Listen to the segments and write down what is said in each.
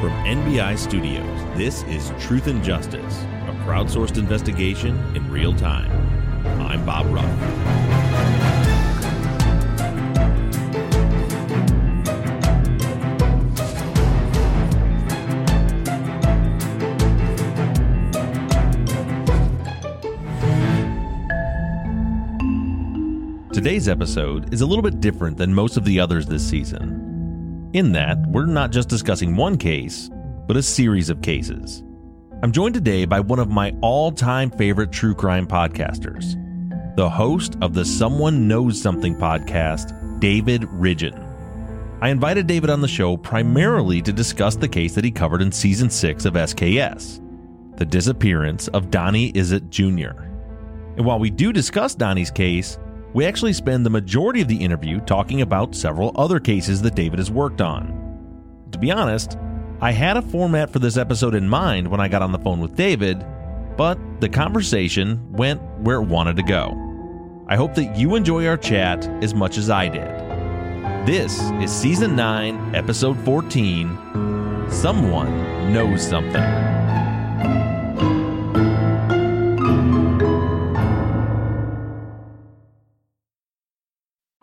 From NBI Studios, this is Truth and Justice, a crowdsourced investigation in real time. I'm Bob Ruff. Today's episode is a little bit different than most of the others this season, in that we're not just discussing one case, but a series of cases. I'm joined today by one of my all-time favorite true crime podcasters, the host of the Someone Knows Something podcast, David Ridgen. I invited David on the show primarily to discuss the case that he covered in Season 6 of SKS, the disappearance of Donnie Isitt Jr. And while we do discuss Donnie's case, we actually spend the majority of the interview talking about several other cases that David has worked on. To be honest, I had a format for this episode in mind when I got on the phone with David, but the conversation went where it wanted to go. I hope that you enjoy our chat as much as I did. This is Season 9, Episode 14, Someone Knows Something.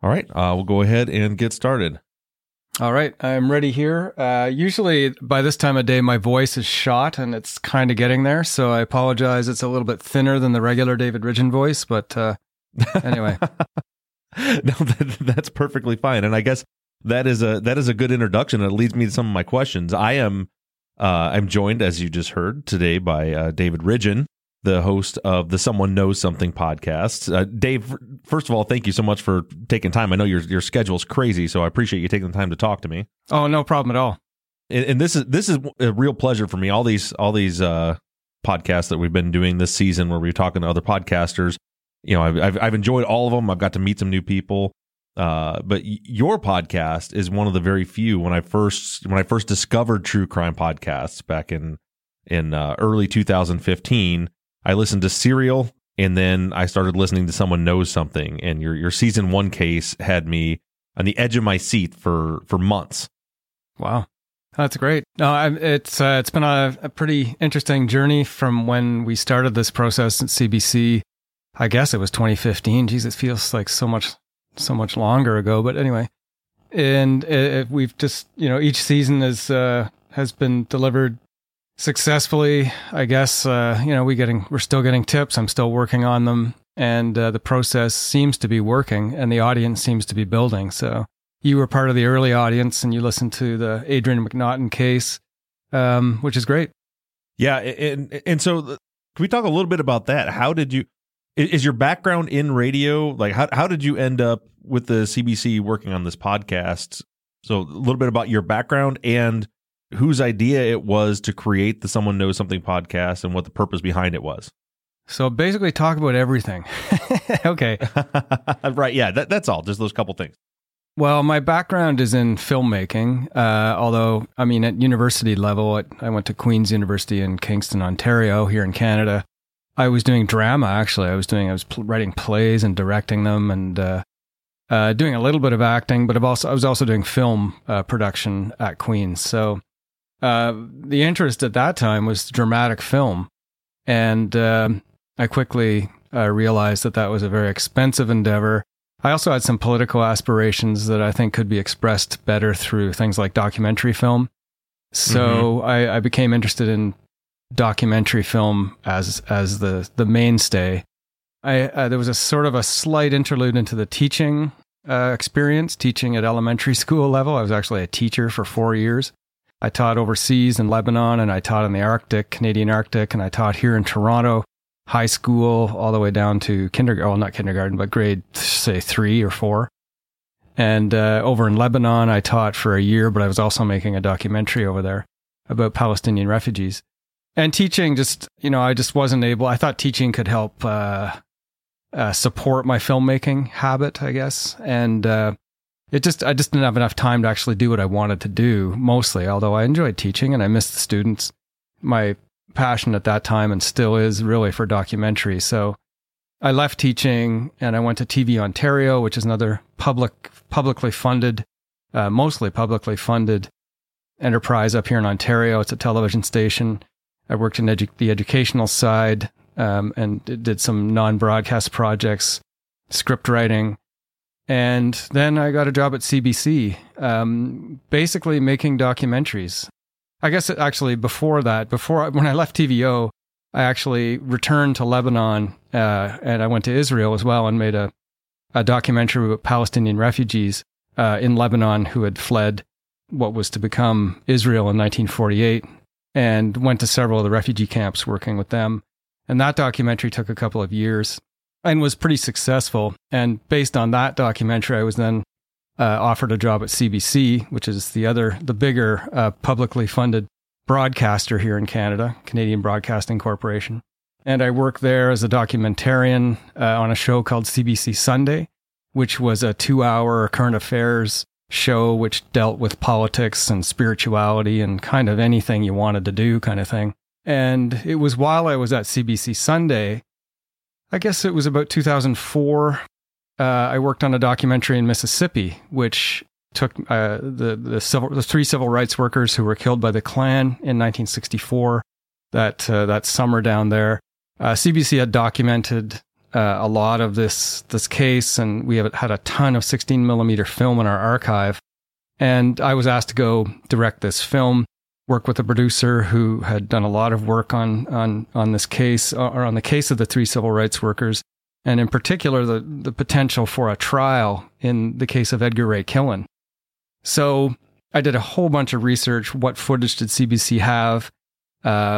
All right, we'll go ahead and get started. All right, I'm ready here. Usually by this time of day, my voice is shot and it's kind of getting there. So I apologize. It's a little bit thinner than the regular David Ridgen voice, but anyway. No, that's perfectly fine. And I guess that is a good introduction. It leads me to some of my questions. I'm joined, as you just heard today, by David Ridgen, the host of the Someone Knows Something podcast. Dave, first of all, thank you so much for taking time. I know your schedule's crazy, so I appreciate you taking the time to talk to me. Oh, no problem at all. And this is a real pleasure for me. All these podcasts that we've been doing this season, where we're talking to other podcasters, you know, I've enjoyed all of them. I've got to meet some new people, but your podcast is one of the very few. When I first discovered true crime podcasts back in early 2015. I listened to Serial, and then I started listening to Someone Knows Something, and your Season 1 case had me on the edge of my seat for months. Wow. That's great. No, it's been a pretty interesting journey from when we started this process at CBC. I guess it was 2015. Jeez, it feels like so much longer ago, but anyway. And we've just, you know, each season has been delivered successfully, I guess. You know, we're still getting tips. I'm still working on them, and the process seems to be working, and the audience seems to be building. So you were part of the early audience, and you listened to the Adrian McNaughton case, which is great. Yeah, and so can we talk a little bit about that? How did you? Is your background in radio? Like, how did you end up with the CBC working on this podcast? So a little bit about your background and whose idea it was to create the Someone Knows Something podcast and what the purpose behind it was. So basically talk about everything. Okay. Right. Yeah. That's all. Just those couple things. Well, my background is in filmmaking. Although, I mean, at university level, I went to Queen's University in Kingston, Ontario, here in Canada. I was doing drama, actually. I was writing plays and directing them, and doing a little bit of acting, but I was also doing film production at Queen's. So the interest at that time was dramatic film, And I quickly realized that that was a very expensive endeavor. I also had some political aspirations that I think could be expressed better through things like documentary film. So I became interested in documentary film as the mainstay. There was a sort of a slight interlude into the teaching experience, teaching at elementary school level. I was actually a teacher for 4 years. I taught overseas in Lebanon, and I taught in the Arctic, Canadian Arctic, and I taught here in Toronto, high school, all the way down to kindergarten, well, not kindergarten, but grade, say, 3 or 4. And over in Lebanon, I taught for a year, but I was also making a documentary over there about Palestinian refugees. And teaching just, you know, I just wasn't able, I thought teaching could help support my filmmaking habit, I guess. And I just didn't have enough time to actually do what I wanted to do, mostly, although I enjoyed teaching and I missed the students. My passion at that time, and still is really, for documentary. So I left teaching and I went to TV Ontario, which is another mostly publicly funded enterprise up here in Ontario. It's a television station. I worked in the educational side and did some non-broadcast projects, script writing. And then I got a job at CBC, basically making documentaries. I guess actually before that, when I left TVO, I actually returned to Lebanon and I went to Israel as well and made a documentary about Palestinian refugees in Lebanon who had fled what was to become Israel in 1948, and went to several of the refugee camps working with them. And that documentary took a couple of years and was pretty successful. And based on that documentary, I was then offered a job at CBC, which is the bigger publicly funded broadcaster here in Canada, Canadian Broadcasting Corporation. And I worked there as a documentarian on a show called CBC Sunday, which was a 2-hour current affairs show which dealt with politics and spirituality and kind of anything you wanted to do kind of thing. And it was while I was at CBC Sunday, I guess it was about 2004, I worked on a documentary in Mississippi, which took the three civil rights workers who were killed by the Klan in 1964, that summer down there. CBC had documented a lot of this case, and we have had a ton of 16 millimeter film in our archive. And I was asked to go direct this film, work with a producer who had done a lot of work on this case, or on the case of the three civil rights workers. And in particular, the potential for a trial in the case of Edgar Ray Killen. So I did a whole bunch of research. What footage did CBC have?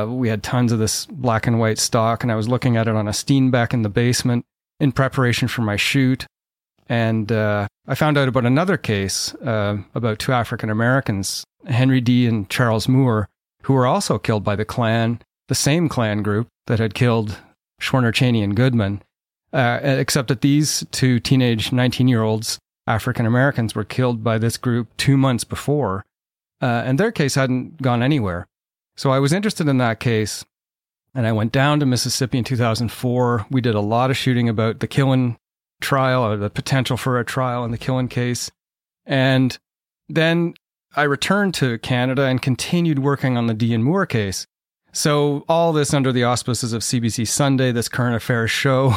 We had tons of this black and white stock, and I was looking at it on a Steenbeck in the basement in preparation for my shoot. And I found out about another case about two African Americans, Henry Dee and Charles Moore, who were also killed by the Klan, the same Klan group that had killed Schwerner, Cheney, and Goodman. Except that these two teenage 19-year-olds, African Americans, were killed by this group 2 months before, and their case hadn't gone anywhere. So I was interested in that case, and I went down to Mississippi in 2004. We did a lot of shooting about the Killen trial, or the potential for a trial in the Killen case. And then I returned to Canada and continued working on the Dee and Moore case. So all this under the auspices of CBC Sunday, this current affairs show.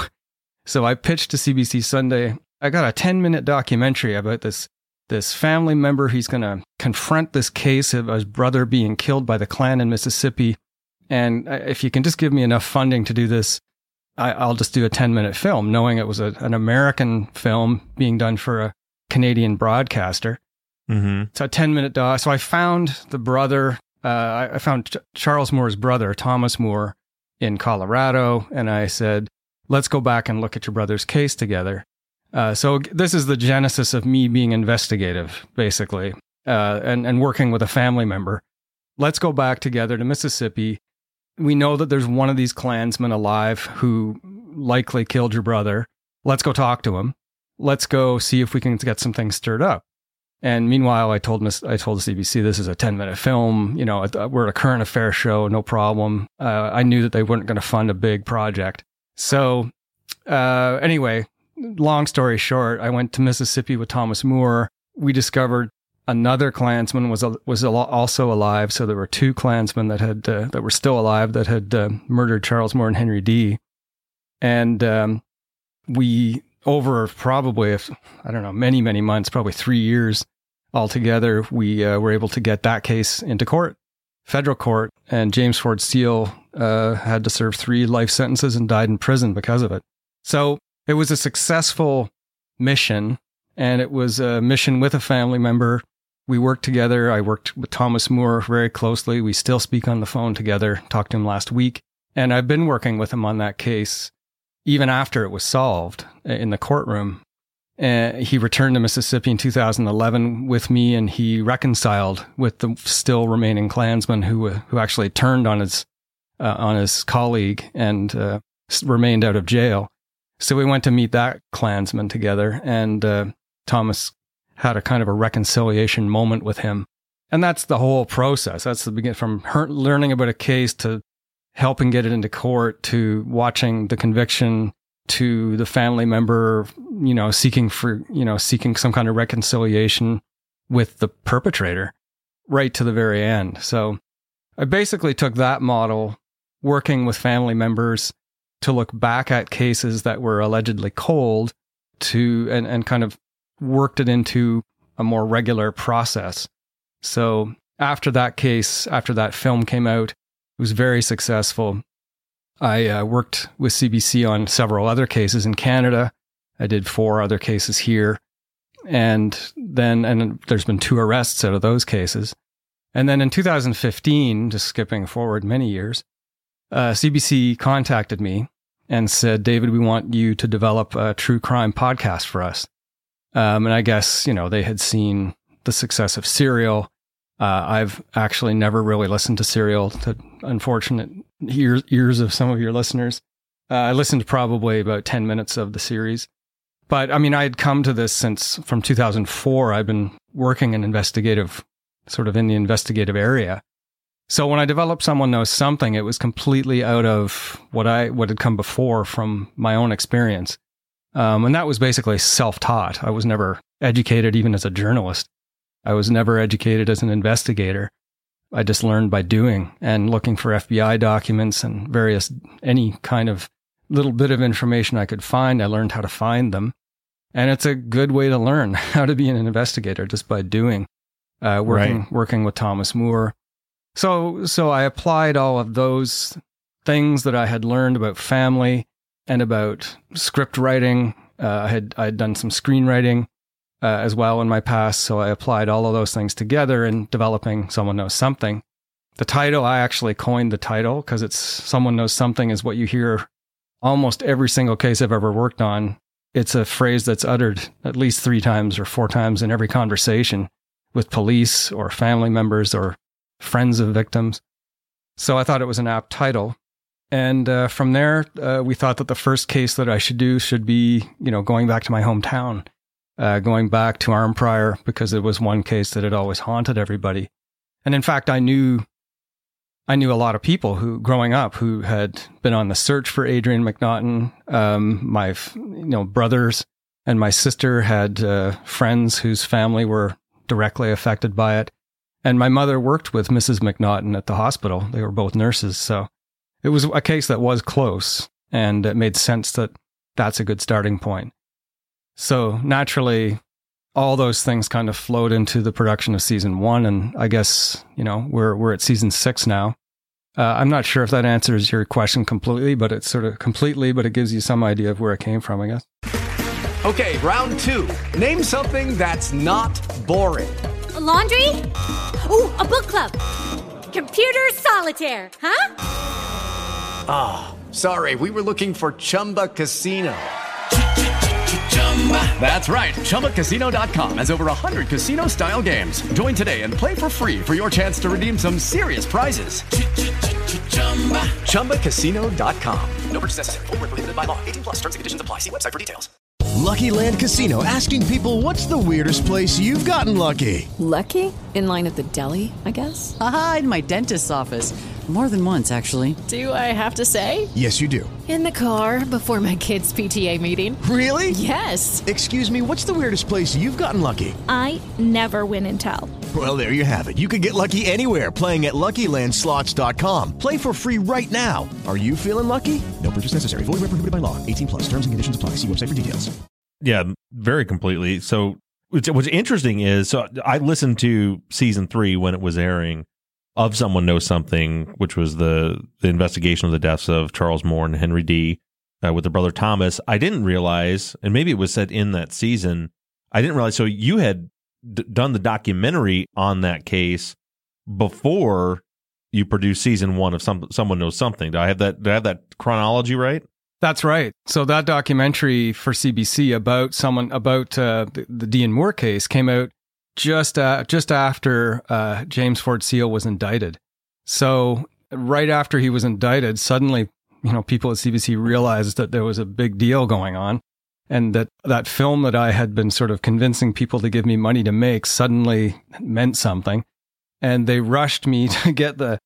So I pitched to CBC Sunday. I got a 10-minute documentary about this family member. He's going to confront this case of his brother being killed by the Klan in Mississippi. And if you can just give me enough funding to do this, I'll just do a 10-minute film, knowing it was an American film being done for a Canadian broadcaster. Mm-hmm. It's a 10-minute doc. So I found the brother. I found Charles Moore's brother, Thomas Moore, in Colorado. And I said, let's go back and look at your brother's case together. So this is the genesis of me being investigative, basically, and working with a family member. Let's go back together to Mississippi. We know that there's one of these Klansmen alive who likely killed your brother. Let's go talk to him. Let's go see if we can get some things stirred up. And meanwhile, I told CBC, this is a 10-minute film. You know, we're a current affairs show, no problem. I knew that they weren't going to fund a big project. So anyway, long story short, I went to Mississippi with Thomas Moore. We discovered Another Klansman was also alive, so there were two Klansmen that were still alive that had murdered Charles Moore and Henry Dee. And we, over probably, many months, probably 3 years altogether, we were able to get that case into court, federal court, and James Ford Seale had to serve 3 life sentences and died in prison because of it. So it was a successful mission, and it was a mission with a family member. We worked together. I worked with Thomas Moore very closely. We still speak on the phone together. Talked to him last week. And I've been working with him on that case even after it was solved in the courtroom. He returned to Mississippi in 2011 with me, and he reconciled with the still remaining Klansman who actually turned on his colleague and remained out of jail. So we went to meet that Klansman together, and Thomas had a kind of a reconciliation moment with him. And that's the whole process. That's the beginning, from learning about a case to helping get it into court, to watching the conviction, to the family member, seeking some kind of reconciliation with the perpetrator right to the very end. So I basically took that model, working with family members to look back at cases that were allegedly cold and kind of worked it into a more regular process. So after that case, after that film came out, it was very successful. I worked with CBC on several other cases in Canada. I did 4 other cases here. And there's been 2 arrests out of those cases. And then in 2015, just skipping forward many years, CBC contacted me and said, "David, we want you to develop a true crime podcast for us." And I guess, they had seen the success of Serial. I've actually never really listened to Serial, to unfortunate ears of some of your listeners. I listened to probably about 10 minutes of the series. But I mean, I had come to this from 2004. I've been working in the investigative area. So when I developed Someone Knows Something, it was completely out of what had come before from my own experience. And that was basically self-taught. I was never educated even as a journalist. I was never educated as an investigator. I just learned by doing and looking for FBI documents and any kind of little bit of information I could find. I learned how to find them. And it's a good way to learn how to be an investigator, just by doing, working with Thomas Moore. So I applied all of those things that I had learned about family and about script writing. I had done some screenwriting as well in my past, so I applied all of those things together in developing Someone Knows Something. The title, I actually coined the title because it's Someone Knows Something is what you hear almost every single case I've ever worked on. It's a phrase that's uttered at least 3 times or 4 times in every conversation with police or family members or friends of victims. So I thought it was an apt title. And from there, we thought that the first case that I should do should be, going back to my hometown, going back to Armprior, because it was one case that had always haunted everybody. And in fact, I knew a lot of people growing up who had been on the search for Adrian McNaughton. My brothers and my sister had friends whose family were directly affected by it. And my mother worked with Mrs. McNaughton at the hospital. They were both nurses. So it was a case that was close, and it made sense that that's a good starting point. So naturally, all those things kind of flowed into the production of season 1. And I guess, we're at season 6 now. I'm not sure if that answers your question completely, but it gives you some idea of where it came from, I guess. Okay, round 2. Name something that's not boring. A laundry? Ooh, a book club. Computer solitaire, huh? Ah, oh, sorry, we were looking for Chumba Casino. That's right, chumbacasino.com has over 100 casino-style games. Join today and play for free for your chance to redeem some serious prizes. Chumbacasino.com. No purchase necessary. Void where prohibited by law. 18+ terms and conditions apply. See website for details. Lucky Land Casino, asking people, what's the weirdest place you've gotten lucky? Lucky? In line at the deli, I guess? Aha, in my dentist's office. More than once, actually. Do I have to say? Yes, you do. In the car before my kids' PTA meeting. Really? Yes. Excuse me, what's the weirdest place you've gotten lucky? I never win and tell. Well, there you have it. You can get lucky anywhere, playing at LuckyLandSlots.com. Play for free right now. Are you feeling lucky? No purchase necessary. Void where prohibited by law. 18 plus. Terms and conditions apply. See website for details. Yeah, very completely. So what's interesting is, so I listened to season 3 when it was airing of Someone Knows Something, which was the investigation of the deaths of Charles Moore and Henry Dee with their brother Thomas. I didn't realize, and maybe it was said in that season, I didn't realize, so you had done the documentary on that case before you produced season 1 of Someone Knows Something. Do I have that chronology right? That's right. So that documentary for CBC about the Dee and Moore case came out just after James Ford Seale was indicted. So right after he was indicted, suddenly, people at CBC realized that there was a big deal going on, and that film that I had been sort of convincing people to give me money to make suddenly meant something. And they rushed me to get I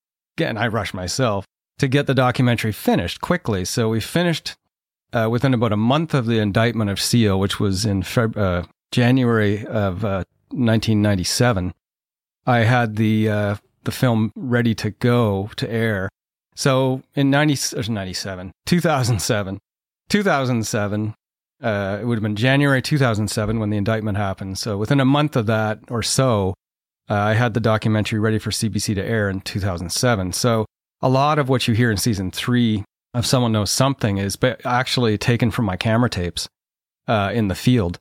rushed myself to get the documentary finished quickly. So we finished within about a month of the indictment of Seale, which was in January of 1997, I had the film ready to go to air. So in 2007, it would have been January 2007 when the indictment happened. So within a month of that or so, I had the documentary ready for CBC to air in 2007. So a lot of what you hear in season 3 of Someone Knows Something is actually taken from my camera tapes in the field.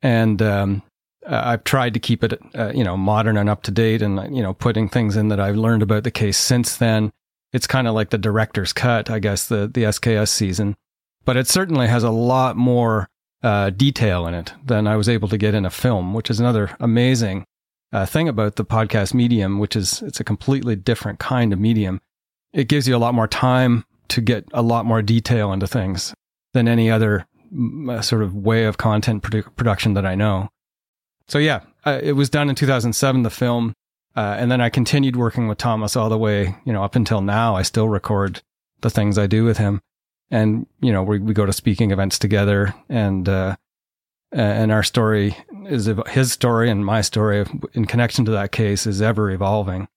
And I've tried to keep it, modern and up to date, and putting things in that I've learned about the case since then. It's kind of like the director's cut, I guess, the SKS season, but it certainly has a lot more detail in it than I was able to get in a film, which is another amazing thing about the podcast medium, which is it's a completely different kind of medium. It gives you a lot more time to get a lot more detail into things than any other sort of way of content production that I know. So yeah, it was done in 2007, the film, and then I continued working with Thomas all the way, up until now. I still record the things I do with him, and we go to speaking events together, and our story is his story, and my story in connection to that case is ever evolving,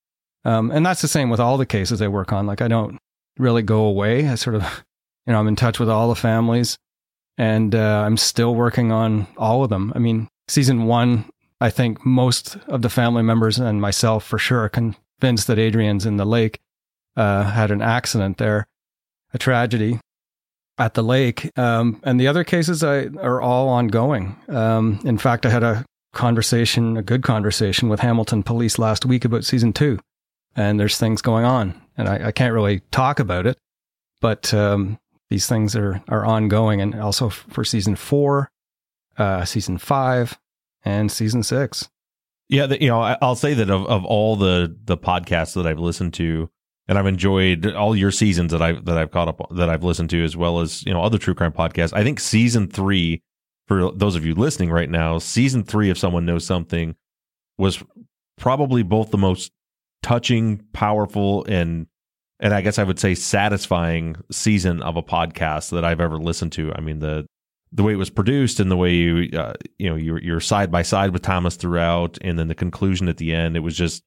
and that's the same with all the cases I work on. Like I don't really go away. I sort of, I'm in touch with all the families, and I'm still working on all of them. I mean. Season 1, I think most of the family members and myself for sure are convinced that Adrian's in the lake, had an accident there, a tragedy at the lake. And the other cases are all ongoing. In fact, I had a good conversation with Hamilton police last week about season 2, and there's things going on, and I can't really talk about it, but these things are ongoing, and also for season 4. Season 5 and season 6. Yeah, I'll say that of all the podcasts that I've listened to, and I've enjoyed all your seasons that I've caught up, that I've listened to, as well as other true crime podcasts. I think season 3, for those of you listening right now, season 3 of Someone Knows Something was probably both the most touching, powerful, and I guess I would say satisfying season of a podcast that I've ever listened to. I mean the way it was produced, and the way you're side by side with Thomas throughout, and then the conclusion at the end, it was just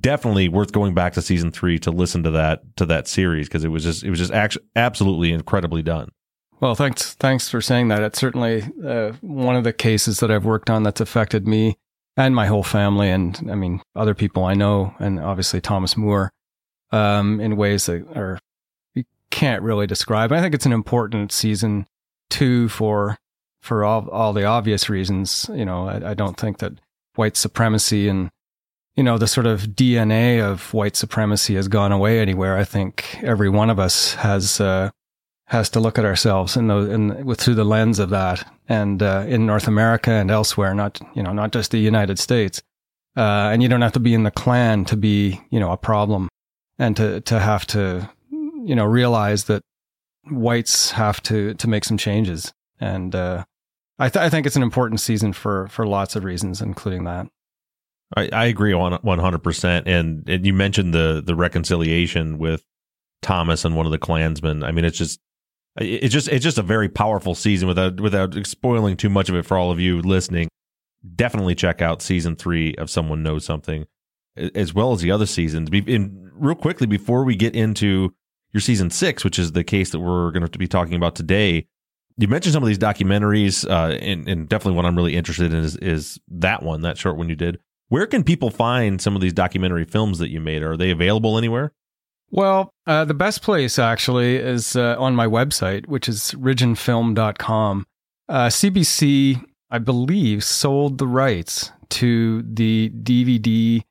definitely worth going back to season 3 to listen to that series, because it was just absolutely incredibly done. Well, thanks for saying that. It's certainly one of the cases that I've worked on that's affected me and my whole family, and I mean other people I know, and obviously Thomas Moore, in ways that you can't really describe. I think it's an important season. 2 for all the obvious reasons. I don't think that white supremacy and the sort of DNA of white supremacy has gone away anywhere. I think every one of us has to look at ourselves through the lens of that, and in North America and elsewhere, not just the United States. And you don't have to be in the Klan to be a problem, and to have to realize that whites have to make some changes, and I think it's an important season for lots of reasons, including that. I agree on 100%. And you mentioned the reconciliation with Thomas and one of the Klansmen. I mean, it's just a very powerful season without spoiling too much of it for all of you listening. Definitely check out season 3 of Someone Knows Something, as well as the other seasons. And real quickly, before we get into your season 6, which is the case that we're going to be talking about today, you mentioned some of these documentaries, and definitely one I'm really interested in is that one, that short one you did. Where can people find some of these documentary films that you made? Are they available anywhere? Well, the best place, actually, is on my website, which is ridgenfilm.com. CBC, I believe, sold the rights to the DVD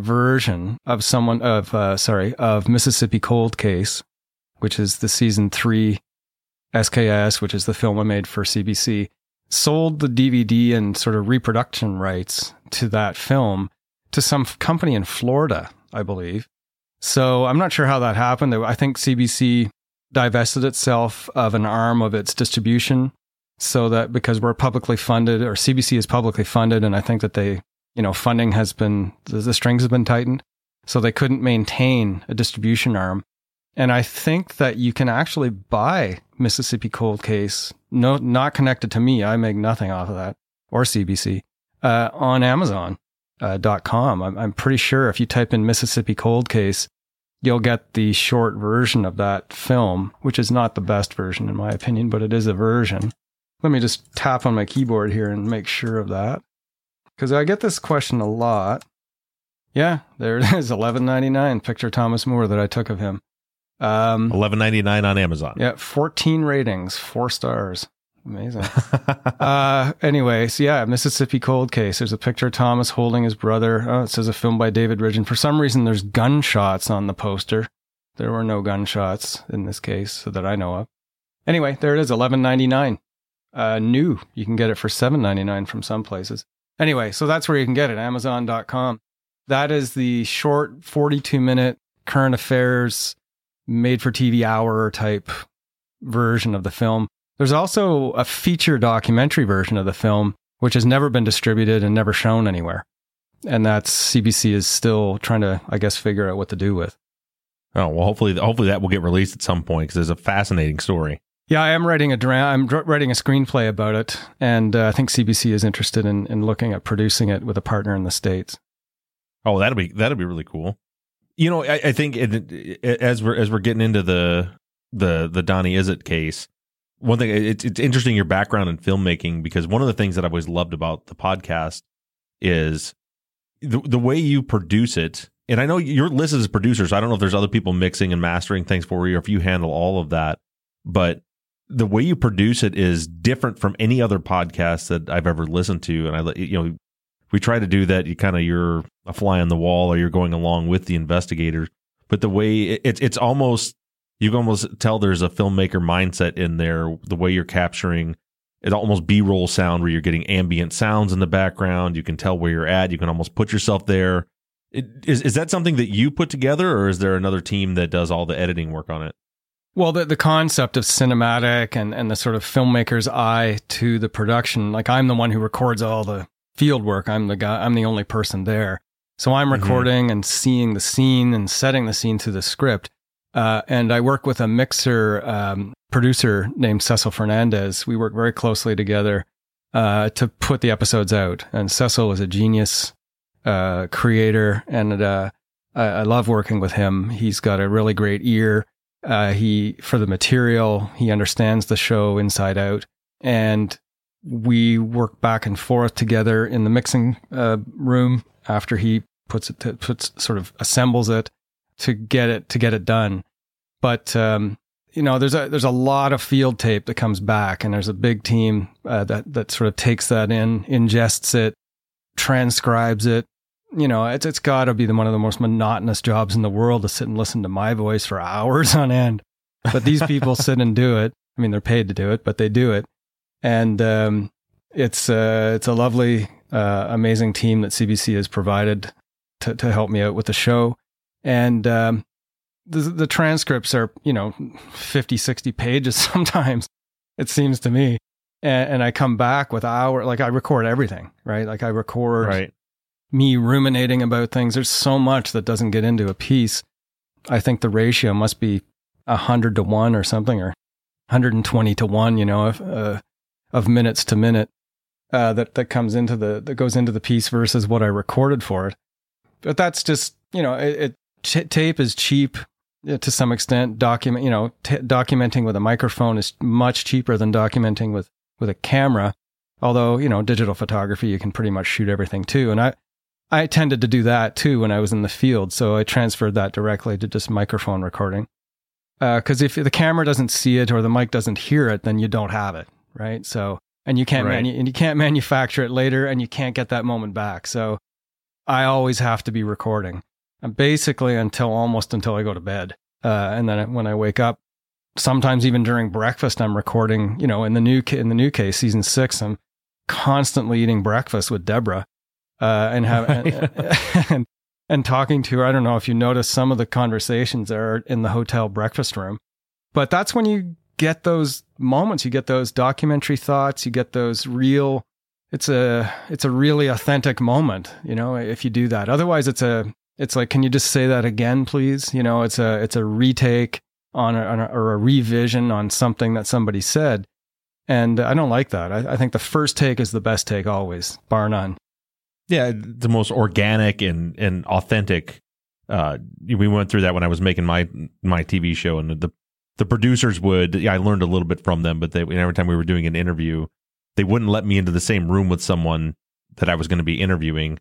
version of of Mississippi Cold Case, which is the season 3 SKS, which is the film I made for CBC, sold the DVD and sort of reproduction rights to that film to some company in Florida, I believe. So I'm not sure how that happened. I think CBC divested itself of an arm of its distribution, so that because we're publicly funded, or CBC is publicly funded, and I think that they, funding has been, the strings have been tightened, so they couldn't maintain a distribution arm. And I think that you can actually buy Mississippi Cold Case, not connected to me, I make nothing off of that, or CBC, on Amazon.com. I'm pretty sure if you type in Mississippi Cold Case, you'll get the short version of that film, which is not the best version in my opinion, but it is a version. Let me just tap on my keyboard here and make sure of that, because I get this question a lot. Yeah, there it is, $11.99 picture Thomas Moore that I took of him. $11.99 on Amazon. Yeah, 14 ratings, 4 stars. Amazing. Anyway, so yeah, Mississippi Cold Case. There's a picture of Thomas holding his brother. Oh, it says a film by David Ridgen. For some reason, there's gunshots on the poster. There were no gunshots in this case, so that I know of. Anyway, there it is, $11.99. New. You can get it for $7.99 from some places. Anyway, so that's where you can get it, Amazon.com. That is the short 42-minute current affairs made-for-TV hour-type version of the film. There's also a feature documentary version of the film, which has never been distributed and never shown anywhere. And that's, CBC is still trying to, I guess, figure out what to do with. Oh, well, hopefully that will get released at some point, because it's a fascinating story. Yeah, I am writing I'm writing a screenplay about it, and I think CBC is interested in looking at producing it with a partner in the States. Oh, that'll be really cool. I think as we're getting into the Donnie Isitt case, one thing, it's interesting your background in filmmaking, because one of the things that I've always loved about the podcast is the way you produce it. And I know you're listed as producers. So I don't know if there's other people mixing and mastering things for you, or if you handle all of that. But the way you produce it is different from any other podcast that I've ever listened to. And we try to do that. You're a fly on the wall, or you're going along with the investigator. But the way it's almost, you can almost tell there's a filmmaker mindset in there. The way you're capturing it, almost B-roll sound, where you're getting ambient sounds in the background. You can tell where you're at. You can almost put yourself there. Is that something that you put together, or is there another team that does all the editing work on it? Well, the concept of cinematic and the sort of filmmaker's eye to the production, like I'm the one who records all the field work. I'm the guy. I'm the only person there. So I'm recording and seeing the scene and setting the scene to the script. And I work with a mixer producer named Cecil Fernandez. We work very closely together to put the episodes out. And Cecil is a genius creator, and I love working with him. He's got a really great ear for the material. He understands the show inside out. And we work back and forth together in the mixing room after he assembles it to get it done. But there's a lot of field tape that comes back, and there's a big team that sort of takes that in, ingests it, transcribes it. It's got to be one of the most monotonous jobs in the world to sit and listen to my voice for hours on end. But these people sit and do it. I mean, they're paid to do it, but they do it. And it's a lovely, amazing team that CBC has provided to help me out with the show. And the transcripts are, 50, 60 pages sometimes, it seems to me. And I come back with I record everything, right? Like I record me ruminating about things. There's so much that doesn't get into a piece. I think the ratio must be 100 to 1 or something, or 120 to 1, you know, of minutes to minute that comes into that goes into the piece versus what I recorded for it. But that's just, you know, tape is cheap to some extent. Documenting with a microphone is much cheaper than documenting with a camera. Although, you know, digital photography, you can pretty much shoot everything too. And I tended to do that too when I was in the field. So I transferred that directly to just microphone recording. Because if the camera doesn't see it or the mic doesn't hear it, then you don't have it, right? So, and you can't you can't manufacture it later, and you can't get that moment back. So, I always have to be recording, and basically until I go to bed, and then when I wake up, sometimes even during breakfast, I'm recording. You know, in the new case, season 6, I'm constantly eating breakfast with Deborah, and talking to her. I don't know if you notice some of the conversations are in the hotel breakfast room, but that's when you get those moments, you get those documentary thoughts, you get those real, it's a really authentic moment, you know, if you do that. Otherwise it's like, can you just say that again, please? You know, it's a retake or a revision on something that somebody said. And I don't like that. I think the first take is the best take always, bar none. Yeah, the most organic and authentic. We went through that when I was making my TV show, and the producers I learned a little bit from them, but every time we were doing an interview, they wouldn't let me into the same room with someone that I was going to be interviewing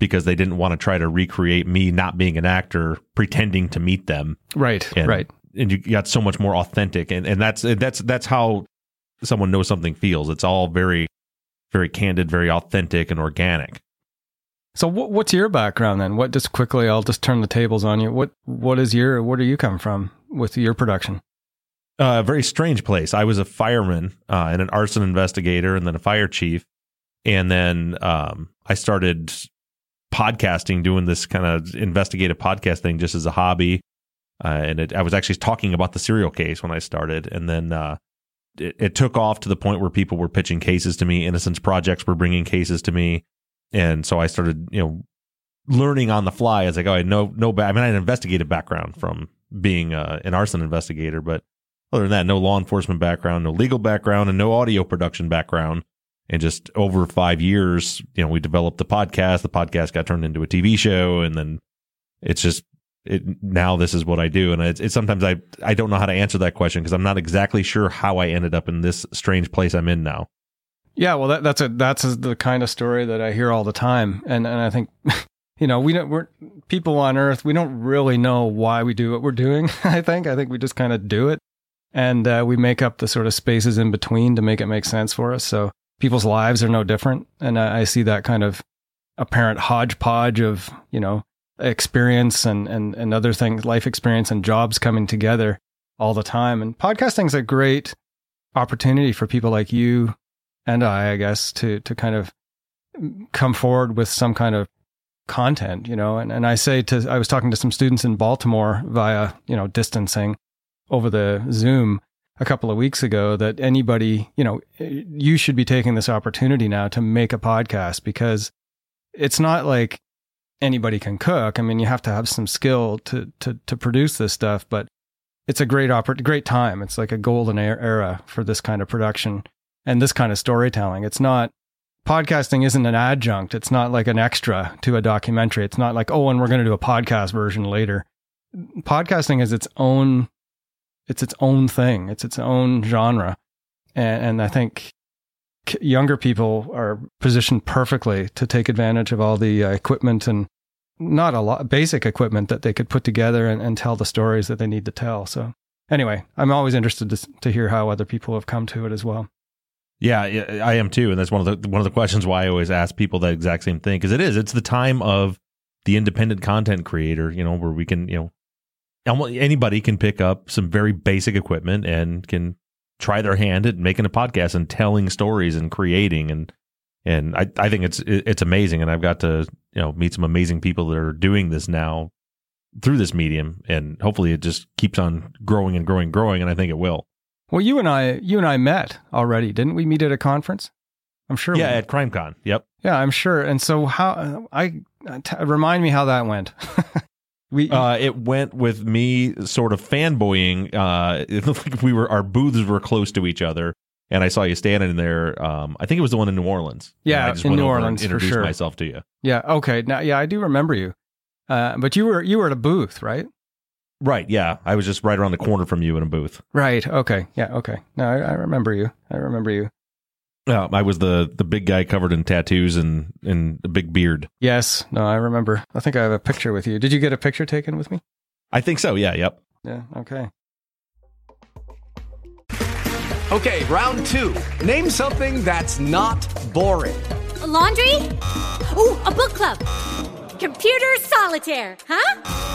because they didn't want to try to recreate me not being an actor, pretending to meet them. Right, right. And you got so much more authentic, and that's how Someone Knows Something feels. It's all very, very candid, very authentic, and organic. So what's your background then? What, just quickly, I'll just turn the tables on you. Where do you come from with your production? A very strange place. I was a fireman and an arson investigator, and then a fire chief. And then I started podcasting, doing this kind of investigative podcast thing just as a hobby. I was actually talking about the serial case when I started. And then it took off to the point where people were pitching cases to me. Innocence projects were bringing cases to me. And so I started, you know, learning on the fly. It's like, oh, I had an investigative background from being an arson investigator, but other than that, no law enforcement background, no legal background, and no audio production background. And just over 5 years, you know, we developed the podcast. The podcast got turned into a TV show, and then now this is what I do. And it's sometimes I don't know how to answer that question because I'm not exactly sure how I ended up in this strange place I'm in now. Yeah, well, that's the kind of story that I hear all the time, and I think, you know, we're people on Earth. We don't really know why we do what we're doing. I think we just kind of do it, and we make up the sort of spaces in between to make it make sense for us. So people's lives are no different, and I see that kind of apparent hodgepodge of, you know, experience and other things, life experience and jobs coming together all the time. And podcasting's a great opportunity for people like you. And I guess, to kind of come forward with some kind of content, you know, and I was talking to some students in Baltimore via, you know, distancing over the Zoom a couple of weeks ago that anybody, you know, you should be taking this opportunity now to make a podcast because it's not like anybody can cook. I mean, you have to have some skill to produce this stuff, but it's a great time. It's like a golden era for this kind of production. And this kind of storytelling. It's not, podcasting isn't an adjunct. It's not like an extra to a documentary. It's not like, oh, and we're going to do a podcast version later. Podcasting is its own thing. It's its own genre. And I think younger people are positioned perfectly to take advantage of all the equipment and not a lot, basic equipment that they could put together and tell the stories that they need to tell. So anyway, I'm always interested to hear how other people have come to it as well. Yeah, I am too, and that's one of the questions why I always ask people that exact same thing, because it's the time of the independent content creator, you know, where we can, you know, almost anybody can pick up some very basic equipment and can try their hand at making a podcast and telling stories and creating, and I think it's amazing, and I've got to, you know, meet some amazing people that are doing this now through this medium, and hopefully it just keeps on growing and growing, and I think it will. Well, you and I met already, didn't we? Meet at a conference, I'm sure. Yeah, at CrimeCon. Yep. Yeah, I'm sure. And so, how remind me how that went. It went with me sort of fanboying. It looked like our booths were close to each other, and I saw you standing there. I think it was the one in New Orleans. Yeah, I just in New Orleans. Introduced myself to you. Yeah. Okay. Now, yeah, I do remember you. But you were at a booth, right? Right. Yeah, I was just right around the corner from you in a booth. Right. Okay. Yeah. Okay. No, I remember you. I was the big guy covered in tattoos and a big beard. Yes. No, I remember. I think I have a picture with you. Did you get a picture taken with me? I think so. Yeah. Yep. Yeah. Okay. Okay. Round two. Name something that's not boring. A laundry? Ooh, a book club. Computer solitaire, huh?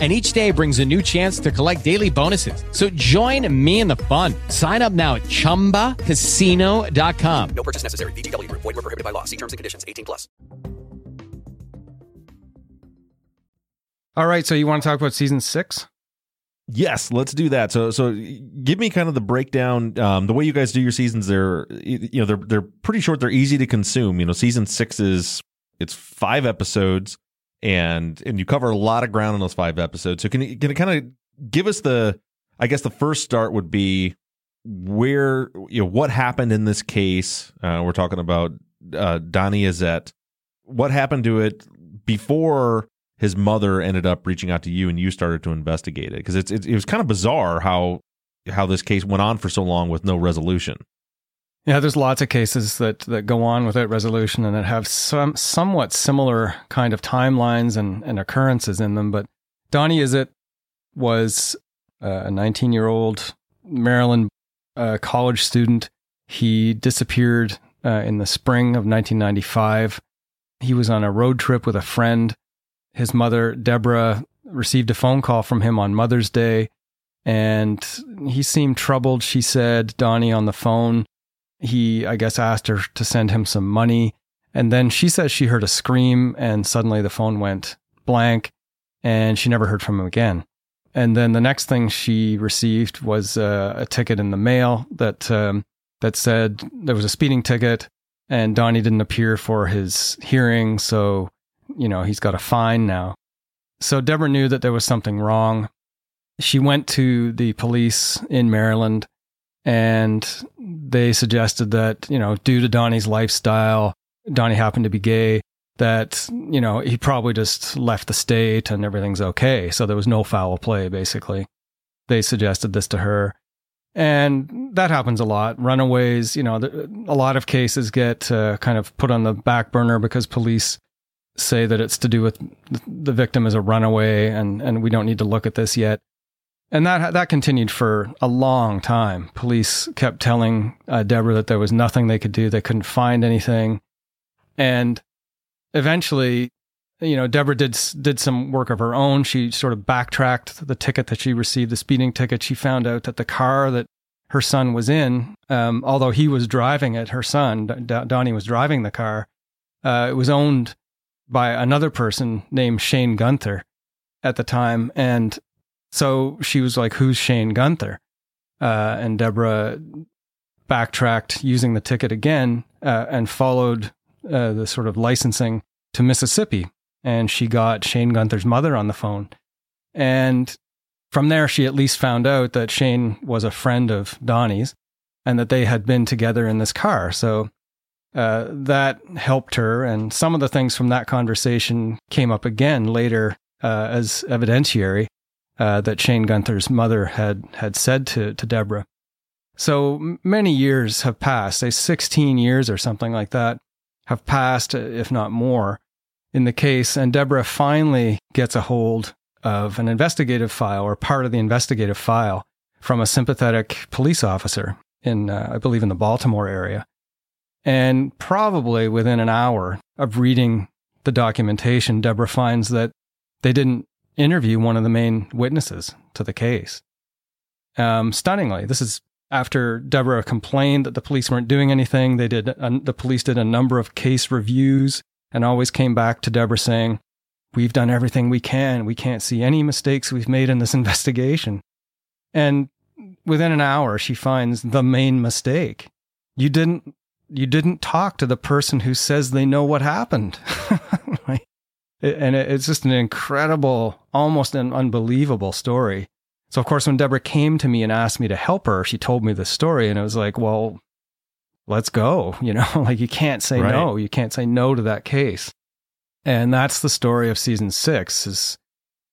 And each day brings a new chance to collect daily bonuses. So join me in the fun. Sign up now at chumbacasino.com. No purchase necessary. VGW Group. Void where prohibited by law. See terms and conditions. 18+. All right. So you want to talk about season 6? Yes, let's do that. So give me kind of the breakdown. The way you guys do your seasons, they're pretty short. They're easy to consume. You know, season 6 it's 5 episodes, and you cover a lot of ground in those 5 episodes. So can you kind of give us the first start would be where, you know, what happened in this case. We're talking about Donnie Isitt. What happened to it before his mother ended up reaching out to you and you started to investigate it? Because it was kind of bizarre how this case went on for so long with no resolution. Yeah, there's lots of cases that go on without resolution and that have somewhat similar kind of timelines and occurrences in them. But Donnie Isitt was a 19-year-old Maryland college student. He disappeared in the spring of 1995. He was on a road trip with a friend. His mother, Deborah, received a phone call from him on Mother's Day, and he seemed troubled, she said, Donnie, on the phone. He, I guess, asked her to send him some money, and then she says she heard a scream, and suddenly the phone went blank, and she never heard from him again. And then the next thing she received was a ticket in the mail that said there was a speeding ticket, and Donnie didn't appear for his hearing, so, you know, he's got a fine now. So Deborah knew that there was something wrong. She went to the police in Maryland, and they suggested that, you know, due to Donnie's lifestyle, Donnie happened to be gay, that, you know, he probably just left the state and everything's okay. So there was no foul play, basically. They suggested this to her. And that happens a lot. Runaways, you know, a lot of cases get kind of put on the back burner because police say that it's to do with the victim as a runaway and we don't need to look at this yet. And that continued for a long time. Police kept telling Deborah that there was nothing they could do. They couldn't find anything. And eventually, you know, Deborah did some work of her own. She sort of backtracked the ticket that she received, the speeding ticket. She found out that the car that her son was in, although he was driving it, her son, Donnie, was driving the car. It was owned by another person named Shane Gunther at the time. And so she was like, who's Shane Gunther? And Deborah backtracked using the ticket again and followed the sort of licensing to Mississippi. And she got Shane Gunther's mother on the phone. And from there, she at least found out that Shane was a friend of Donnie's and that they had been together in this car. So that helped her, and some of the things from that conversation came up again later as evidentiary that Shane Gunther's mother had said to Deborah. So many years have passed, say 16 years or something like that. have passed, if not more, in the case. And Deborah finally gets a hold of an investigative file, or part of the investigative file, from a sympathetic police officer in, I believe, in the Baltimore area. And probably within an hour of reading the documentation, Deborah finds that they didn't interview one of the main witnesses to the case. Stunningly, this is after Deborah complained that the police weren't doing anything. They did. The police did a number of case reviews and always came back to Deborah saying, "We've done everything we can. We can't see any mistakes we've made in this investigation." And within an hour, she finds the main mistake. You didn't talk to the person who says they know what happened. And it's just an incredible, almost an unbelievable story. So, of course, when Deborah came to me and asked me to help her, she told me this story, and it was like, well, let's go. You know, like, you can't say no. You can't say no to that case. And that's the story of season 6, is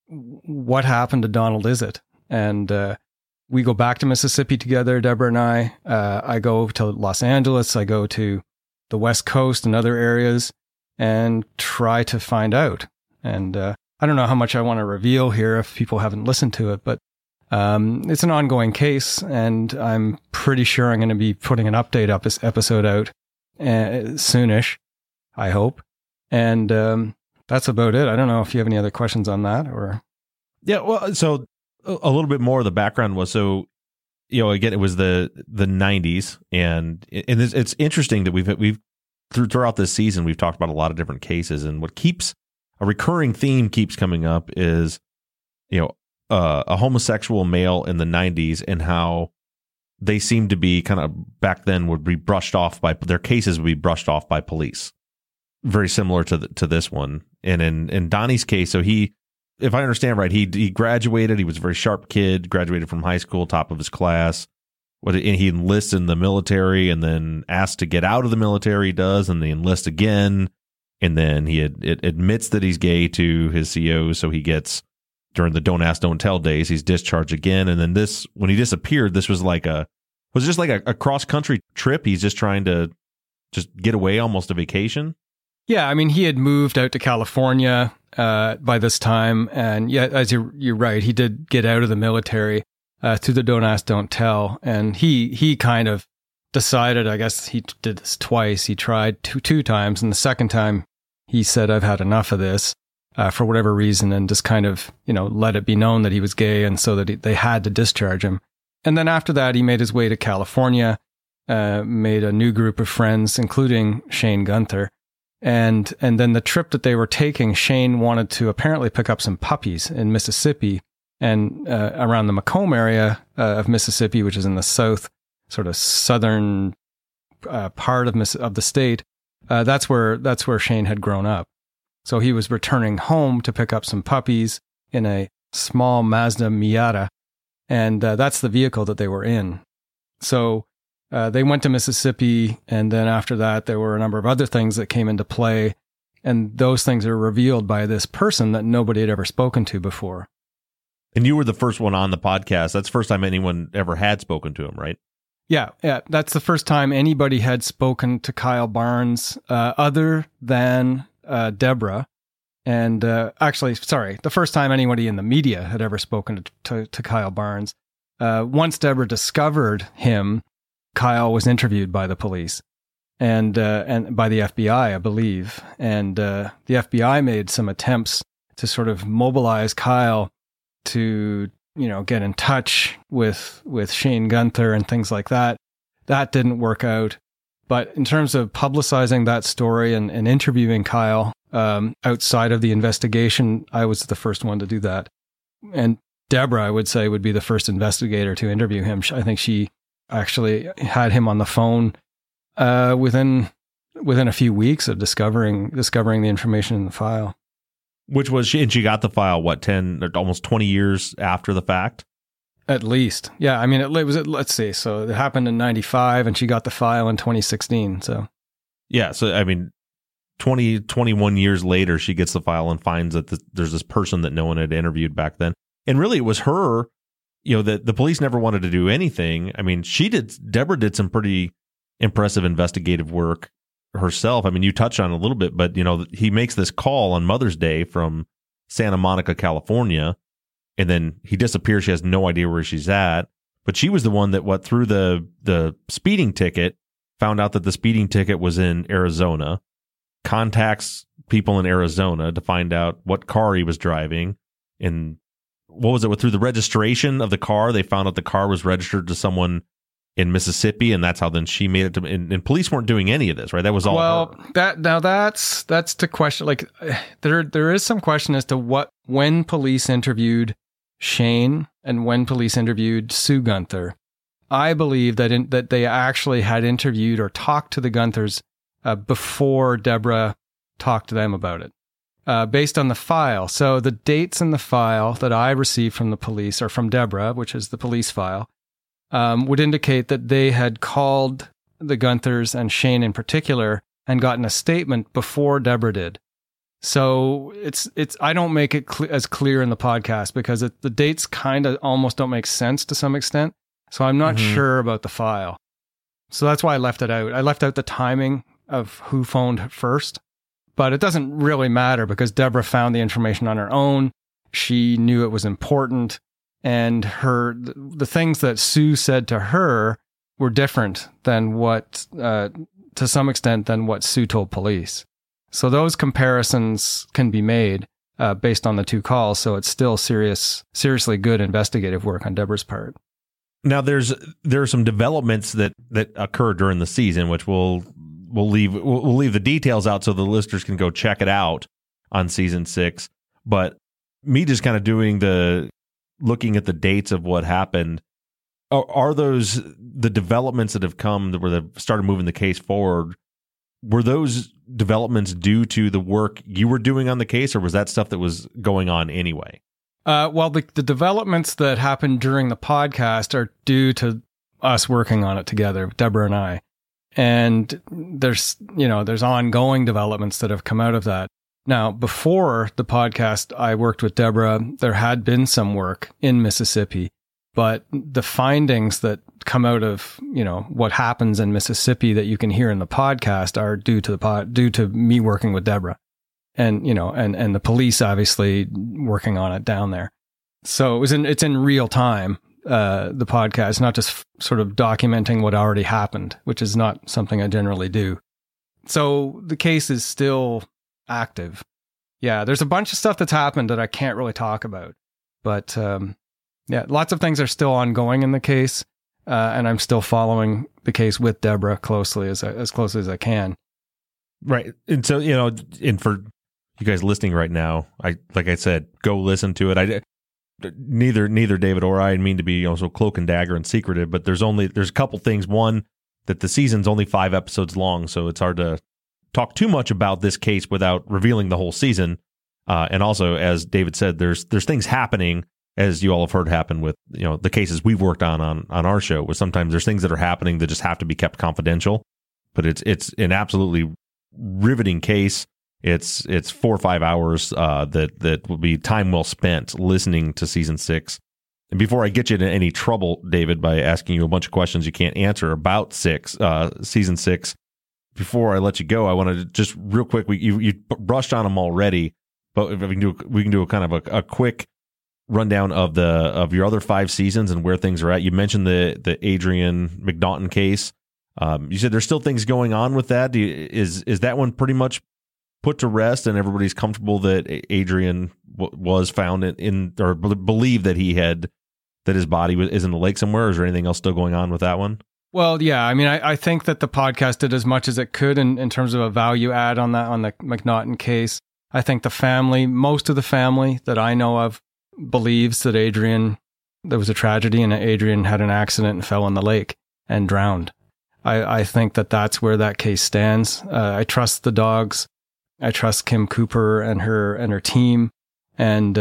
what happened to Donald Isitt. And we go back to Mississippi together, Deborah and I. I go to Los Angeles. I go to the West Coast and other areas and try to find out. And I don't know how much I want to reveal here if people haven't listened to it, but it's an ongoing case, and I'm pretty sure I'm going to be putting an update episode out soonish, I hope. And that's about it. I don't know if you have any other questions on that, or... Yeah, well, so a little bit more of the background was, so, you know, again, it was the 90s, and it's interesting that we've throughout this season, we've talked about a lot of different cases, and what keeps a recurring theme keeps coming up is, you know, a homosexual male in the 90s, and how they seem to be kind of back then would be brushed off by, their cases would be brushed off by police. Very similar to this one. And in Donnie's case, so he, if I understand right, he graduated. He was a very sharp kid, graduated from high school, top of his class. And he enlists in the military, and then asked to get out of the military. He does, and they enlist again. And then he admits that he's gay to his CO. So he gets, during the Don't Ask, Don't Tell days, he's discharged again. And then this, when he disappeared, this was like a cross country trip. He's just trying to just get away, almost a vacation. Yeah, I mean, he had moved out to California by this time, and yeah, as you're right, he did get out of the military through the Don't Ask, Don't Tell, and he kind of decided, I guess he did this twice. He tried two times, and the second time he said, "I've had enough of this," for whatever reason, and just kind of, you know, let it be known that he was gay, and so that they had to discharge him. And then after that, he made his way to California, made a new group of friends, including Shane Gunther. And then the trip that they were taking, Shane wanted to apparently pick up some puppies in Mississippi and around the Macomb area of Mississippi, which is in the south, sort of southern part of the state. That's where Shane had grown up. So he was returning home to pick up some puppies in a small Mazda Miata, and that's the vehicle that they were in. So they went to Mississippi, and then after that, there were a number of other things that came into play, and those things are revealed by this person that nobody had ever spoken to before. And you were the first one on the podcast. That's the first time anyone ever had spoken to him, right? Yeah. That's the first time anybody had spoken to Kyle Barnes other than Deborah. And the first time anybody in the media had ever spoken to Kyle Barnes. Once Deborah discovered him, Kyle was interviewed by the police and by the FBI, I believe. And the FBI made some attempts to sort of mobilize Kyle to, you know, get in touch with Shane Gunther and things like that. That didn't work out. But in terms of publicizing that story and interviewing Kyle outside of the investigation, I was the first one to do that. And Deborah, I would say, would be the first investigator to interview him. I think she actually had him on the phone within a few weeks of discovering the information in the file. Which was, she got the file, what, 10 or almost 20 years after the fact? At least. Yeah, I mean, so it happened in 95, and she got the file in 2016, so. Yeah, so, I mean, 21 years later, she gets the file and finds that there's this person that no one had interviewed back then. And really, it was her, you know, that the police never wanted to do anything. I mean, Deborah did some pretty impressive investigative work herself. I mean, you touched on it a little bit, but, you know, he makes this call on Mother's Day from Santa Monica, California, and then he disappears. She has no idea where she's at, but she was the one that through the speeding ticket, found out that the speeding ticket was in Arizona, contacts people in Arizona to find out what car he was driving. And what was it? Through the registration of the car, they found out the car was registered to someone in Mississippi, and that's how then she made it to. And police weren't doing any of this, right? That was all. Well, her. That's the question. Like, there is some question as to when police interviewed Shane and when police interviewed Sue Gunther. I believe that they actually had interviewed or talked to the Gunthers before Deborah talked to them about it, based on the file. So the dates in the file that I received from the police, or from Deborah, which is the police file, would indicate that they had called the Gunthers and Shane in particular and gotten a statement before Deborah did. So it's I don't make it as clear in the podcast because the dates kind of almost don't make sense to some extent. So I'm not sure about the file. So that's why I left it out. I left out the timing of who phoned first, but it doesn't really matter because Deborah found the information on her own. She knew it was important, and the things that Sue said to her were different than what, to some extent, than what Sue told police. So those comparisons can be made based on the two calls. So it's still seriously good investigative work on Deborah's part. Now, there are some developments that occur during the season, which we'll leave the details out so the listeners can go check it out on season 6. But me just kind of looking at the dates of what happened, are those the developments that have come where they've started moving the case forward? Were those developments due to the work you were doing on the case, or was that stuff that was going on anyway? Well, the developments that happened during the podcast are due to us working on it together, Deborah and I. And there's ongoing developments that have come out of that. Now, before the podcast, I worked with Deborah. There had been some work in Mississippi, but the findings that come out of, what happens in Mississippi that you can hear in the podcast are due to me working with Deborah. And, and the police obviously working on it down there. So it's in real time, the podcast, not just sort of documenting what already happened, which is not something I generally do. So the case is still active. Yeah, there's a bunch of stuff that's happened that I can't really talk about. But lots of things are still ongoing in the case. And I'm still following the case with Deborah closely, as closely as I can. Right. And so, and for you guys listening right now, like I said, go listen to it. Neither David or I mean to be so cloak and dagger and secretive, but there's a couple things. One, that the season's only 5 episodes long, so it's hard to talk too much about this case without revealing the whole season. And also, as David said, there's things happening, as you all have heard happen with the cases we've worked on our show, where sometimes there's things that are happening that just have to be kept confidential. But it's an absolutely riveting case. It's 4 or 5 hours that will be time well spent listening to season 6. And before I get you into any trouble, David, by asking you a bunch of questions you can't answer about season 6, before I let you go, I want to just real quick. You brushed on them already, but if we can do a kind of a quick rundown of your other 5 seasons and where things are at. You mentioned the Adrian McNaughton case. You said there's still things going on with that. Is that one pretty much put to rest and everybody's comfortable that Adrian was found in or believed that his body is in the lake somewhere? Or is there anything else still going on with that one? Well, yeah. I mean, I think that the podcast did as much as it could in terms of a value add on the McNaughton case. I think the family, most of the family that I know of, believes that there was a tragedy and Adrian had an accident and fell in the lake and drowned. I think that that's where that case stands. I trust the dogs. I trust Kim Cooper and her team. And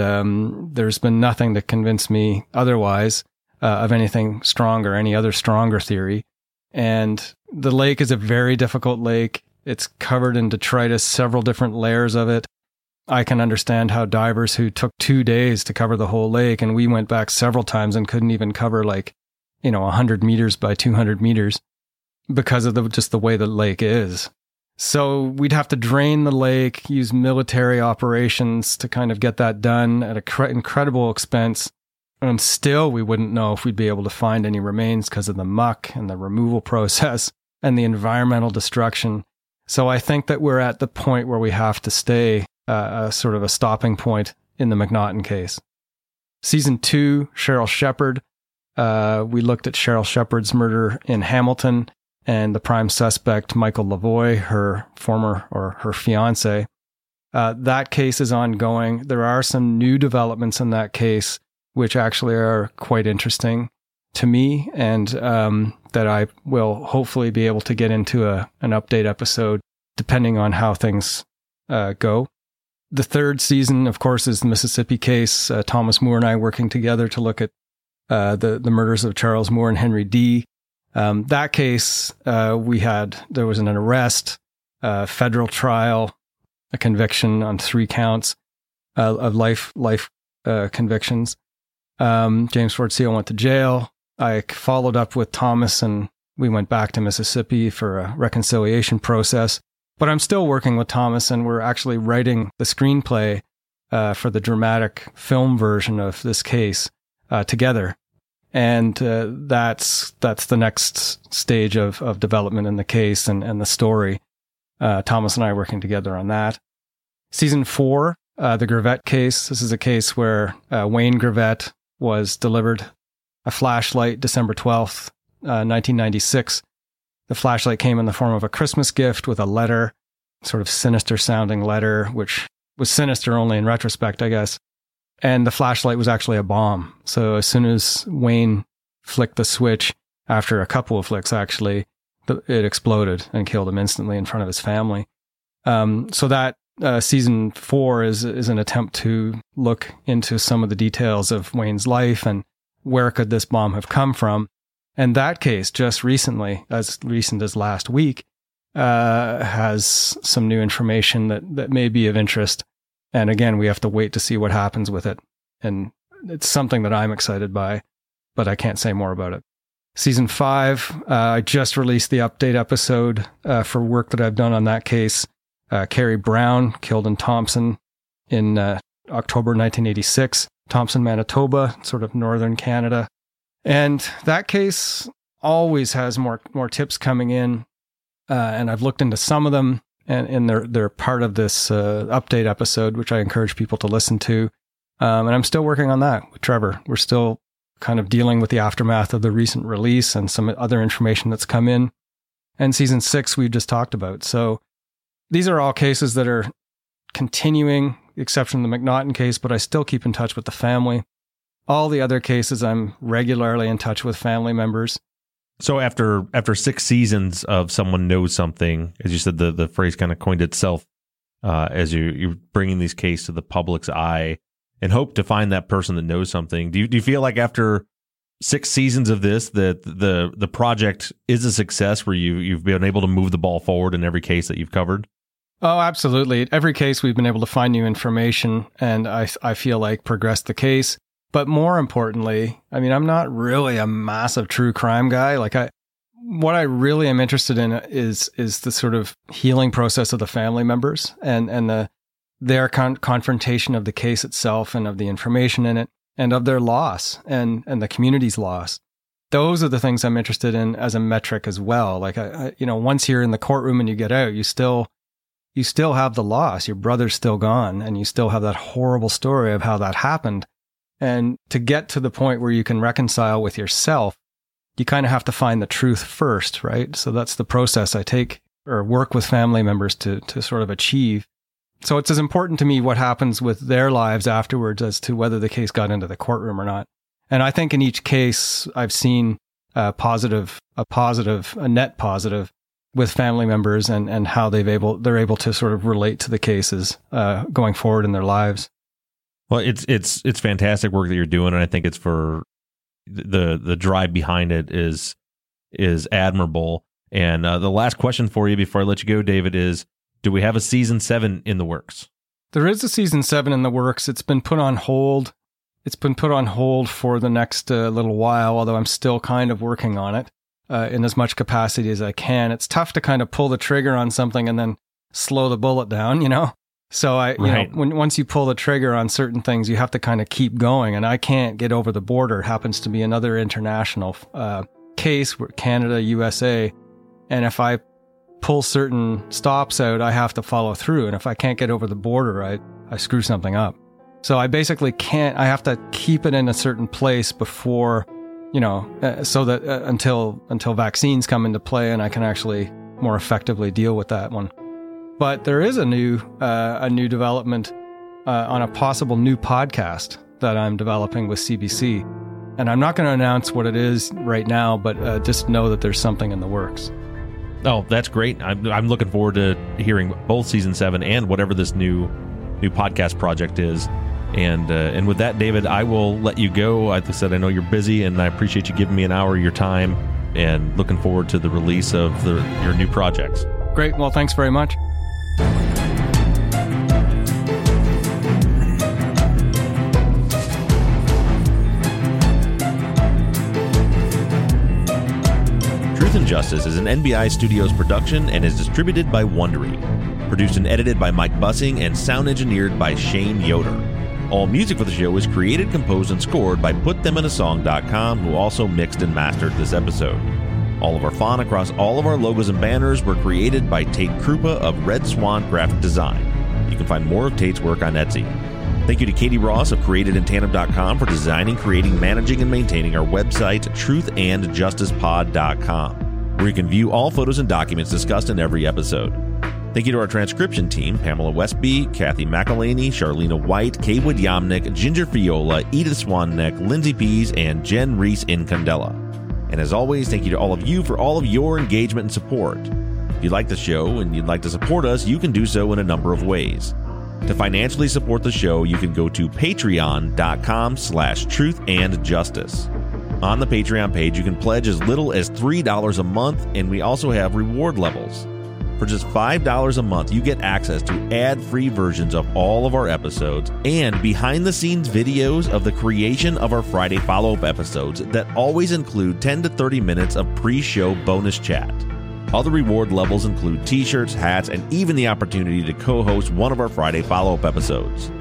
there's been nothing to convince me otherwise of any other stronger theory. And the lake is a very difficult lake. It's covered in detritus, several different layers of it. I can understand how divers who took 2 days to cover the whole lake, and we went back several times and couldn't even cover 100 meters by 200 meters. Because of just the way the lake is. So we'd have to drain the lake, use military operations to kind of get that done at an incredible expense. And still, we wouldn't know if we'd be able to find any remains because of the muck and the removal process and the environmental destruction. So I think that we're at the point where we have to stay a sort of a stopping point in the McNaughton case. Season 2, Cheryl Shepherd. We looked at Cheryl Shepherd's murder in Hamilton. And the prime suspect, Michael Lavoie, her fiance. That case is ongoing. There are some new developments in that case, which actually are quite interesting to me, and that I will hopefully be able to get into an update episode, depending on how things go. The third season, of course, is the Mississippi case. Thomas Moore and I working together to look at the murders of Charles Moore and Henry Dee. That case, there was an arrest, federal trial, a conviction on 3 counts of life convictions. James Ford Seale went to jail. I followed up with Thomas, and we went back to Mississippi for a reconciliation process. But I'm still working with Thomas, and we're actually writing the screenplay for the dramatic film version of this case together. And that's the next stage of development in the case and the story. Thomas and I are working together on that. Season 4, the Grivette case. This is a case where Wayne Grivette was delivered a flashlight December 12th, 1996. The flashlight came in the form of a Christmas gift with a letter, sort of sinister-sounding letter, which was sinister only in retrospect, I guess. And the flashlight was actually a bomb. So as soon as Wayne flicked the switch, after a couple of flicks, actually, it exploded and killed him instantly in front of his family. So that season 4 is an attempt to look into some of the details of Wayne's life and where could this bomb have come from. And that case, just recently, as recent as last week, has some new information that may be of interest. And again, we have to wait to see what happens with it. And it's something that I'm excited by, but I can't say more about it. Season 5, I just released the update episode for work that I've done on that case. Carrie Brown, killed in Thompson in October 1986, Thompson, Manitoba, sort of northern Canada. And that case always has more tips coming in, and I've looked into some of them. And they're part of this update episode, which I encourage people to listen to. And I'm still working on that with Trevor. We're still kind of dealing with the aftermath of the recent release and some other information that's come in. And season 6, we've just talked about. So these are all cases that are continuing, exception of the McNaughton case, but I still keep in touch with the family. All the other cases, I'm regularly in touch with family members. So after 6 seasons of Someone Knows Something, as you said, the phrase kind of coined itself as you're bringing these cases to the public's eye and hope to find that person that knows something. Do you feel like after 6 seasons of this that the project is a success where you've been able to move the ball forward in every case that you've covered? Oh, absolutely. Every case we've been able to find new information and I feel like progressed the case. But more importantly, I mean, I'm not really a massive true crime guy. Like what I really am interested in is the sort of healing process of the family members and their confrontation of the case itself and of the information in it and of their loss and the community's loss. Those are the things I'm interested in as a metric as well. Like, once you're in the courtroom and you get out, you still have the loss. Your brother's still gone and you still have that horrible story of how that happened. And to get to the point where you can reconcile with yourself, you kind of have to find the truth first, right? So that's the process I take or work with family members to sort of achieve. So it's as important to me what happens with their lives afterwards as to whether the case got into the courtroom or not. And I think in each case, I've seen a net positive with family members and how they're able to sort of relate to the cases going forward in their lives. Well, it's fantastic work that you're doing, and I think it's for the drive behind it is admirable. And the last question for you before I let you go, David, is: do we have a season 7 in the works? There is a season 7 in the works. It's been put on hold. It's been put on hold for the next little while, although I'm still kind of working on it. in as much capacity as I can. It's tough to kind of pull the trigger on something and then slow the bullet down, you know? So I, you know, once you pull the trigger on certain things, you have to kind of keep going. And I Can't Get Over the Border happens to be another international case, where Canada, USA. And if I pull certain stops out, I have to follow through. And if I can't get over the border, I screw something up. So I basically can't, I have to keep it in a certain place before, you know, so that until vaccines come into play and I can actually more effectively deal with that one. But there is a new development on a possible new podcast that I'm developing with CBC. And I'm not going to announce what it is right now, but just know that there's something in the works. Oh, that's great. I'm looking forward to hearing both season 7 and whatever this new podcast project is. And with that, David, I will let you go. As I said, I know you're busy, and I appreciate you giving me an hour of your time, and looking forward to the release of your new projects. Great. Well, thanks very much. Truth and Justice is an NBI Studios production and is distributed by Wondery. Produced and edited by Mike Bussing and sound engineered by Shane Yoder. All music for the show is created, composed, and scored by PutThemInASong.com, who also mixed and mastered this episode. All of our font across all of our logos and banners were created by Tate Krupa of Red Swan Graphic Design. You can find more of Tate's work on Etsy. Thank you to Katie Ross of CreatedInTandem.com for designing, creating, managing, and maintaining our website, truthandjusticepod.com, where you can view all photos and documents discussed in every episode. Thank you to our transcription team, Pamela Westby, Kathy McElhaney, Charlena White, Kaywood Yomnick, Ginger Fiola, Edith Swanneck, Lindsay Pease, and Jen Reese Incandela. And as always, thank you to all of you for all of your engagement and support. If you like the show and you'd like to support us, you can do so in a number of ways. To financially support the show, you can go to patreon.com/truthandjustice. On the Patreon page, you can pledge as little as $3 a month, and we also have reward levels. For just $5 a month, you get access to ad-free versions of all of our episodes and behind-the-scenes videos of the creation of our Friday follow-up episodes that always include 10 to 30 minutes of pre-show bonus chat. Other reward levels include t-shirts, hats, and even the opportunity to co-host one of our Friday follow-up episodes.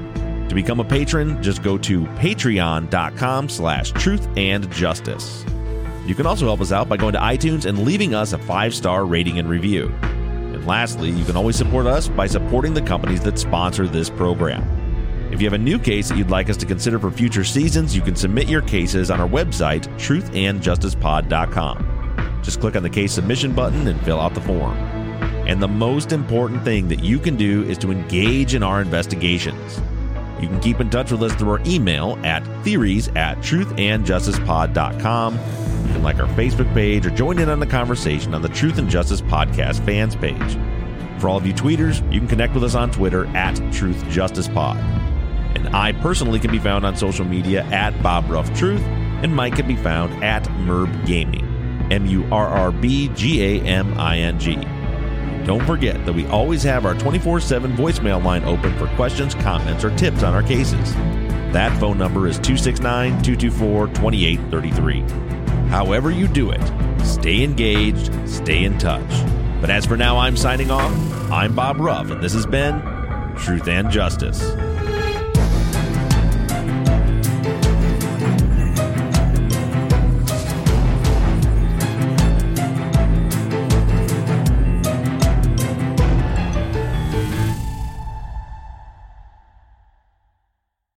To become a patron, just go to patreon.com/truthandjustice. You can also help us out by going to iTunes and leaving us a 5-star rating and review. And lastly, you can always support us by supporting the companies that sponsor this program. If you have a new case that you'd like us to consider for future seasons, you can submit your cases on our website, truthandjusticepod.com. Just click on the case submission button and fill out the form. And the most important thing that you can do is to engage in our investigations. You can keep in touch with us through our email at theories@truthandjusticepod.com. You can like our Facebook page or join in on the conversation on the Truth and Justice Podcast fans page. For all of you tweeters, you can connect with us on Twitter at TruthJusticePod. And I personally can be found on social media at BobRuffTruth, and Mike can be found at MurbGaming. MURRBGAMING. Don't forget that we always have our 24/7 voicemail line open for questions, comments, or tips on our cases. That phone number is 269-224-2833. However you do it, stay engaged, stay in touch. But as for now, I'm signing off. I'm Bob Ruff, and this has been Truth and Justice.